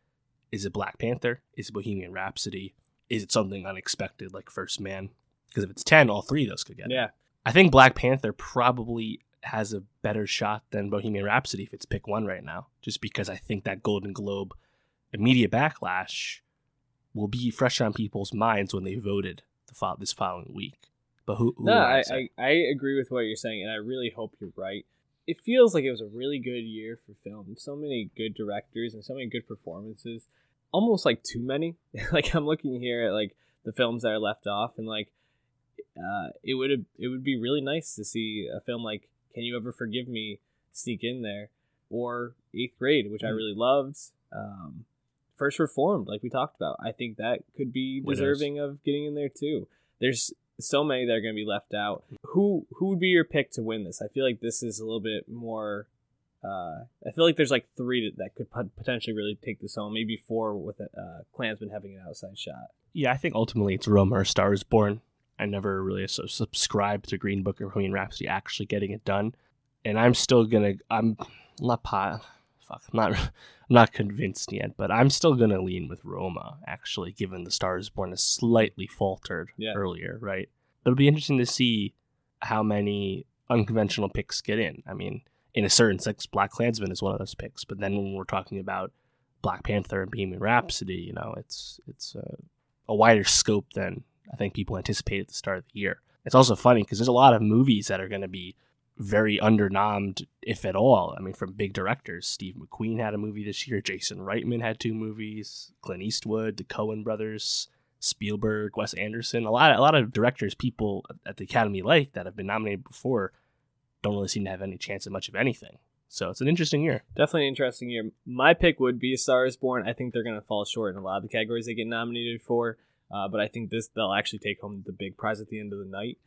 is it Black Panther? Is it Bohemian Rhapsody? Is it something unexpected like First Man? Because if it's 10, all 3 of those could get it. I think Black Panther probably has a better shot than Bohemian Rhapsody if it's pick 1 right now, just because I think that Golden Globe immediate backlash will be fresh on people's minds when they voted this following week. But I agree with what you're saying, and I really hope you're right. It feels like it was a really good year for film. So many good directors and so many good performances. Almost like too many. Like I'm looking here at like the films that are left off, and like it would be really nice to see a film like Can You Ever Forgive Me sneak in there, or Eighth Grade, which I really loved. First Reformed, like we talked about, I think that could be deserving of getting in there too. There's so many that are going to be left out. Who would be your pick to win this? I feel like this is a little bit more. I feel like there's like 3 that could potentially really take this home. Maybe 4 with Klansman having an outside shot. Yeah, I think ultimately it's Roma or Star Is Born. I never really subscribed to Green Book or Bohemian Rhapsody actually getting it done, and I'm still gonna. I'm not convinced yet, but I'm still going to lean with Roma, actually, given The Star Is Born is slightly faltered earlier, right? It'll be interesting to see how many unconventional picks get in. I mean, in a certain sense, Black Klansman is one of those picks, but then when we're talking about Black Panther and Bohemian Rhapsody, you know, it's a wider scope than I think people anticipated at the start of the year. It's also funny because there's a lot of movies that are going to be very undernommed, if at all. I mean, from big directors, Steve McQueen had a movie this year. Jason Reitman had 2 movies. Clint Eastwood, the Coen brothers, Spielberg, Wes Anderson. A lot of directors, people at the Academy like that have been nominated before, don't really seem to have any chance of much of anything. So it's an interesting year. Definitely an interesting year. My pick would be A Star Is Born. I think they're going to fall short in a lot of the categories they get nominated for. But I think they'll actually take home the big prize at the end of the night.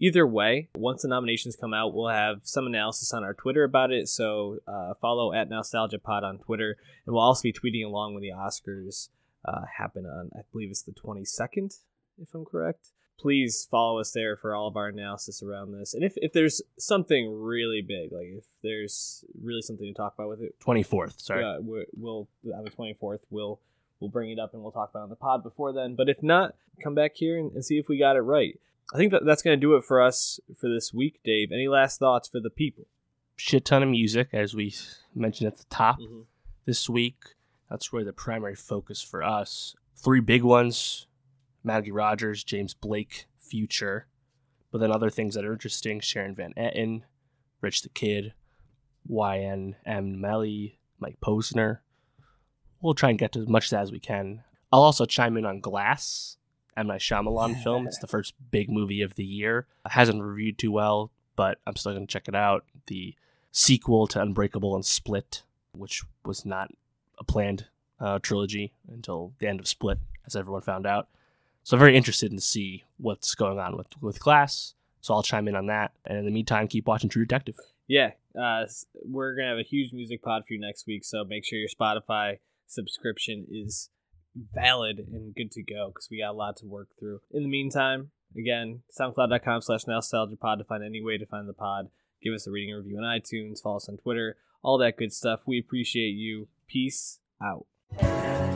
Either way, once the nominations come out, we'll have some analysis on our Twitter about it. So follow at NostalgiaPod on Twitter. And we'll also be tweeting along when the Oscars happen on, I believe it's the 22nd, if I'm correct. Please follow us there for all of our analysis around this. And if there's something really big, like if there's really something to talk about with it. 24th, sorry. We'll on the 24th, we'll bring it up and we'll talk about it on the pod before then. But if not, come back here and see if we got it right. I think that's going to do it for us for this week, Dave. Any last thoughts for the people? Shit ton of music, as we mentioned at the top this week. That's really the primary focus for us. Three big ones. Maggie Rogers, James Blake, Future, but then other things that are interesting, Sharon Van Etten, Rich the Kid, YNM Melly, Mike Posner. We'll try and get to as much of that as we can. I'll also chime in on Glass, M. Night Shyamalan film. It's the first big movie of the year. It hasn't reviewed too well, but I'm still going to check it out. The sequel to Unbreakable and Split, which was not a planned trilogy until the end of Split, as everyone found out. So I'm very interested to see what's going on with Glass. So I'll chime in on that. And in the meantime, keep watching True Detective. Yeah. We're going to have a huge music pod for you next week. So make sure your Spotify subscription is valid and good to go because we got a lot to work through. In the meantime, again, soundcloud.com/NostalgiaPod to find any way to find the pod. Give us a reading and review on iTunes. Follow us on Twitter. All that good stuff. We appreciate you. Peace out.